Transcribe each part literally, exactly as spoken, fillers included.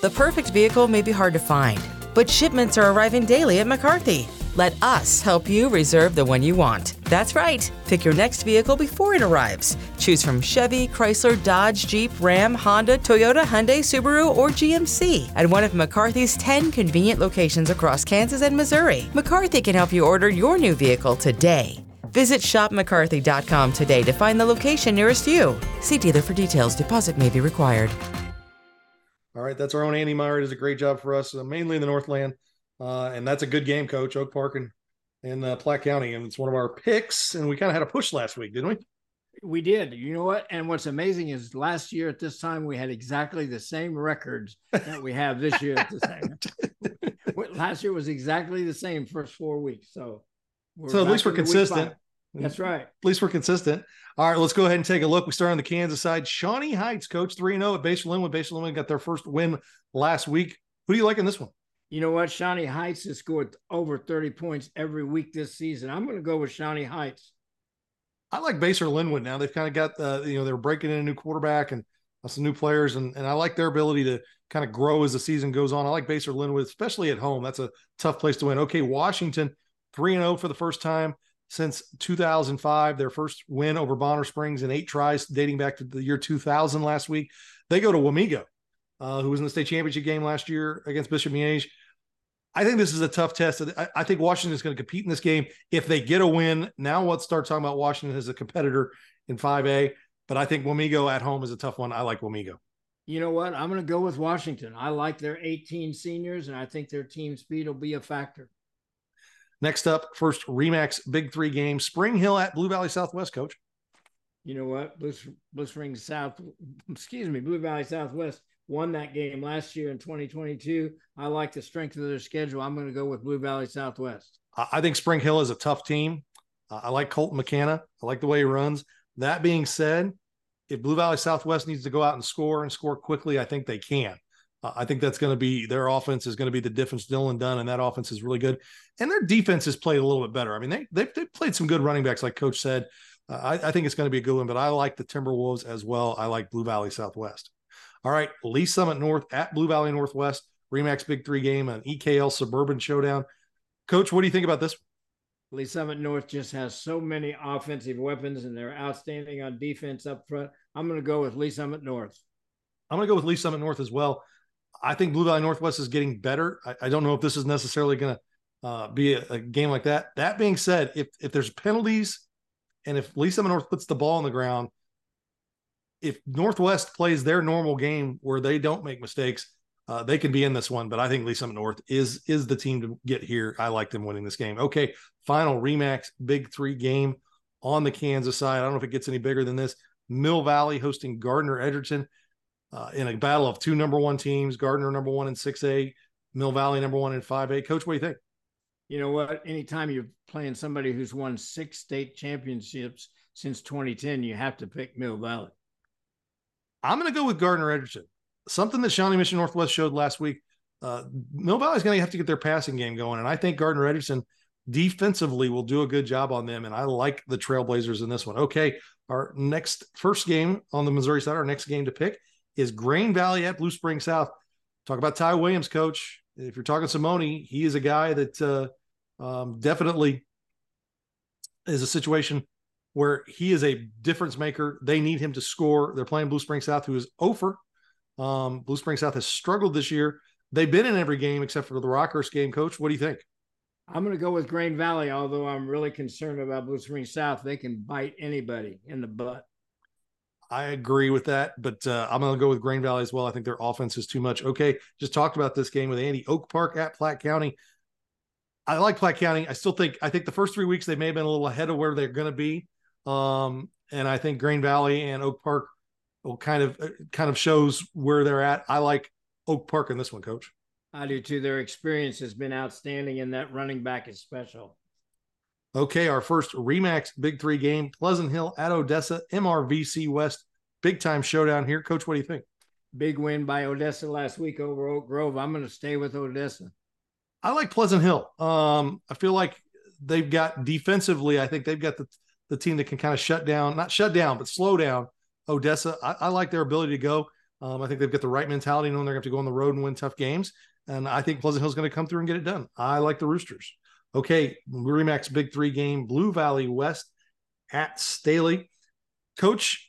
The perfect vehicle may be hard to find, but shipments are arriving daily at McCarthy. Let us help you reserve the one you want. That's right. Pick your next vehicle before it arrives. Choose from Chevy, Chrysler, Dodge, Jeep, Ram, Honda, Toyota, Hyundai, Subaru, or G M C at one of McCarthy's ten convenient locations across Kansas and Missouri. McCarthy can help you order your new vehicle today. Visit shop mccarthy dot com today to find the location nearest you. See dealer for details. Deposit may be required. All right, that's our own Andy Meyer. Does a great job for us, uh, mainly in the Northland. Uh, and that's a good game, Coach, Oak Park and, and uh, Platte County. And it's one of our picks. And we kind of had a push last week, didn't we? We did. You know what? And what's amazing is last year at this time, we had exactly the same records that we have this year at the same time. Last year was exactly the same first four weeks. So, we're so at least we're consistent. That's right. At least we're consistent. All right, let's go ahead and take a look. We start on the Kansas side. Shawnee Heights, Coach, three and oh at Baser-Linwood. Baser-Linwood got their first win last week. Who do you like in this one? You know what? Shawnee Heights has scored over thirty points every week this season. I'm going to go with Shawnee Heights. I like Baser-Linwood now. They've kind of got, uh, you know, they're breaking in a new quarterback and some new players, and, and I like their ability to kind of grow as the season goes on. I like Baser-Linwood, especially at home. That's a tough place to win. Okay, Washington, three and oh for the first time since two thousand five, their first win over Bonner Springs in eight tries dating back to the year two thousand last week. They go to Wamego, uh, who was in the state championship game last year against Bishop Miege. I think this is a tough test. I, I think Washington is going to compete in this game. If they get a win, now let's start talking about Washington as a competitor in five A. But I think Wamego at home is a tough one. I like Wamego. You know what? I'm going to go with Washington. I like their eighteen seniors, and I think their team speed will be a factor. Next up, first REMAX Big Three game, Spring Hill at Blue Valley Southwest, Coach. You know what? Blue, Blue Springs South, excuse me, Blue Valley Southwest won that game last year in twenty twenty-two. I like the strength of their schedule. I'm going to go with Blue Valley Southwest. I think Spring Hill is a tough team. Uh, I like Colton McKenna. I like the way he runs. That being said, if Blue Valley Southwest needs to go out and score and score quickly, I think they can. I think that's going to be their offense is going to be the difference. Dylan Dunn and that offense is really good, and their defense has played a little bit better. I mean, they they, they played some good running backs, like Coach said. Uh, I, I think it's going to be a good one, but I like the Timberwolves as well. I like Blue Valley Southwest. All right, Lee Summit North at Blue Valley Northwest, REMAX Big Three game, an E K L Suburban Showdown. Coach, what do you think about this? Lee Summit North just has so many offensive weapons, and they're outstanding on defense up front. I'm going to go with Lee Summit North. I'm going to go with Lee Summit North as well. I think Blue Valley Northwest is getting better. I, I don't know if this is necessarily going to uh, be a, a game like that. That being said, if if there's penalties and if Lee Summit North puts the ball on the ground, if Northwest plays their normal game where they don't make mistakes, uh, they can be in this one. But I think Lee Summit North is, is the team to get here. I like them winning this game. Okay, final REMAX Big Three game on the Kansas side. I don't know if it gets any bigger than this. Mill Valley hosting Gardner Edgerton. Uh, in a battle of two number one teams, Gardner number one in six A, Mill Valley number one in five A. Coach, what do you think? You know what? Anytime you're playing somebody who's won six state championships since twenty ten, you have to pick Mill Valley. I'm going to go with Gardner Edgerton. Something that Shawnee Mission Northwest showed last week, uh, Mill Valley is going to have to get their passing game going, and I think Gardner Edgerton defensively will do a good job on them, and I like the Trailblazers in this one. Okay, our next first game on the Missouri side, our next game to pick, is Grain Valley at Blue Springs South. Talk about Ty Williams, Coach. If you're talking Simone, he is a guy that uh, um, definitely is a situation where he is a difference maker. They need him to score. They're playing Blue Springs South, who is oh for. Um, Blue Springs South has struggled this year. They've been in every game except for the Rockhurst game. Coach, what do you think? I'm going to go with Grain Valley, although I'm really concerned about Blue Springs South. They can bite anybody in the butt. I agree with that, but uh, I'm going to go with Grain Valley as well. I think their offense is too much. Okay, just talked about this game with Andy. Oak Park at Platte County. I like Platte County. I still think I think the first three weeks they may have been a little ahead of where they're going to be, um, and I think Grain Valley and Oak Park will kind of kind of shows where they're at. I like Oak Park in this one, Coach. I do too. Their experience has been outstanding, and that running back is special. Okay, our first REMAX Big Three game, Pleasant Hill at Odessa, M R V C West, big-time showdown here. Coach, what do you think? Big win by Odessa last week over Oak Grove. I'm going to stay with Odessa. I like Pleasant Hill. Um, I feel like they've got defensively, I think they've got the, the team that can kind of shut down, not shut down, but slow down Odessa. I, I like their ability to go. Um, I think they've got the right mentality, knowing they're going to have to go on the road and win tough games. And I think Pleasant Hill's going to come through and get it done. I like the Roosters. Okay, REMAC's Big Three game, Blue Valley West at Staley. Coach,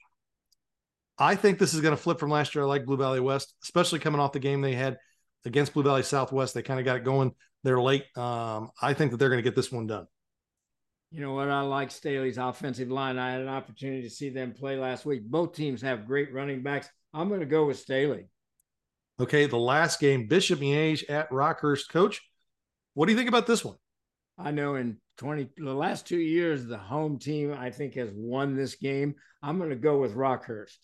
I think this is going to flip from last year. I like Blue Valley West, especially coming off the game they had against Blue Valley Southwest. They kind of got it going there late. Um, I think that they're going to get this one done. You know what? I like Staley's offensive line. I had an opportunity to see them play last week. Both teams have great running backs. I'm going to go with Staley. Okay, the last game, Bishop Miege at Rockhurst. Coach, what do you think about this one? I know in twenty the last two years, the home team, I think, has won this game. I'm going to go with Rockhurst.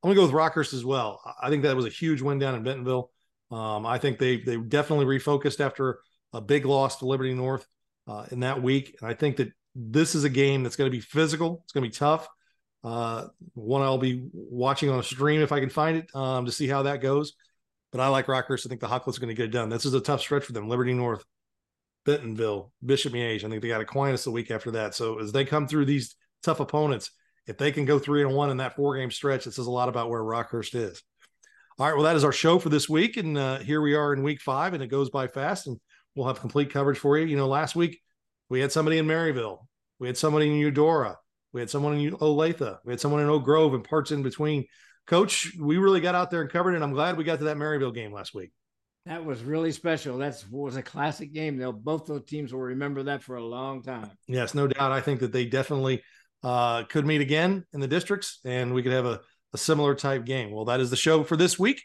I'm going to go with Rockhurst as well. I think that was a huge win down in Bentonville. Um, I think they they definitely refocused after a big loss to Liberty North uh, in that week. And I think that this is a game that's going to be physical. It's going to be tough. Uh, one I'll be watching on a stream if I can find it um, to see how that goes. But I like Rockhurst. I think the Hawklets are going to get it done. This is a tough stretch for them. Liberty North, Bentonville, Bishop Miege. I think they got Aquinas the week after that. So as they come through these tough opponents, if they can go three and one in that four-game stretch, it says a lot about where Rockhurst is. All right, well, that is our show for this week, and uh, here we are in week five, and it goes by fast, and we'll have complete coverage for you. You know, last week we had somebody in Maryville. We had somebody in Eudora. We had someone in Olathe. We had someone in Oak Grove and parts in between. Coach, we really got out there and covered it, and I'm glad we got to that Maryville game last week. That was really special. That was a classic game. They'll, both those teams will remember that for a long time. Yes, no doubt. I think that they definitely uh, could meet again in the districts, and we could have a, a similar type game. Well, that is the show for this week.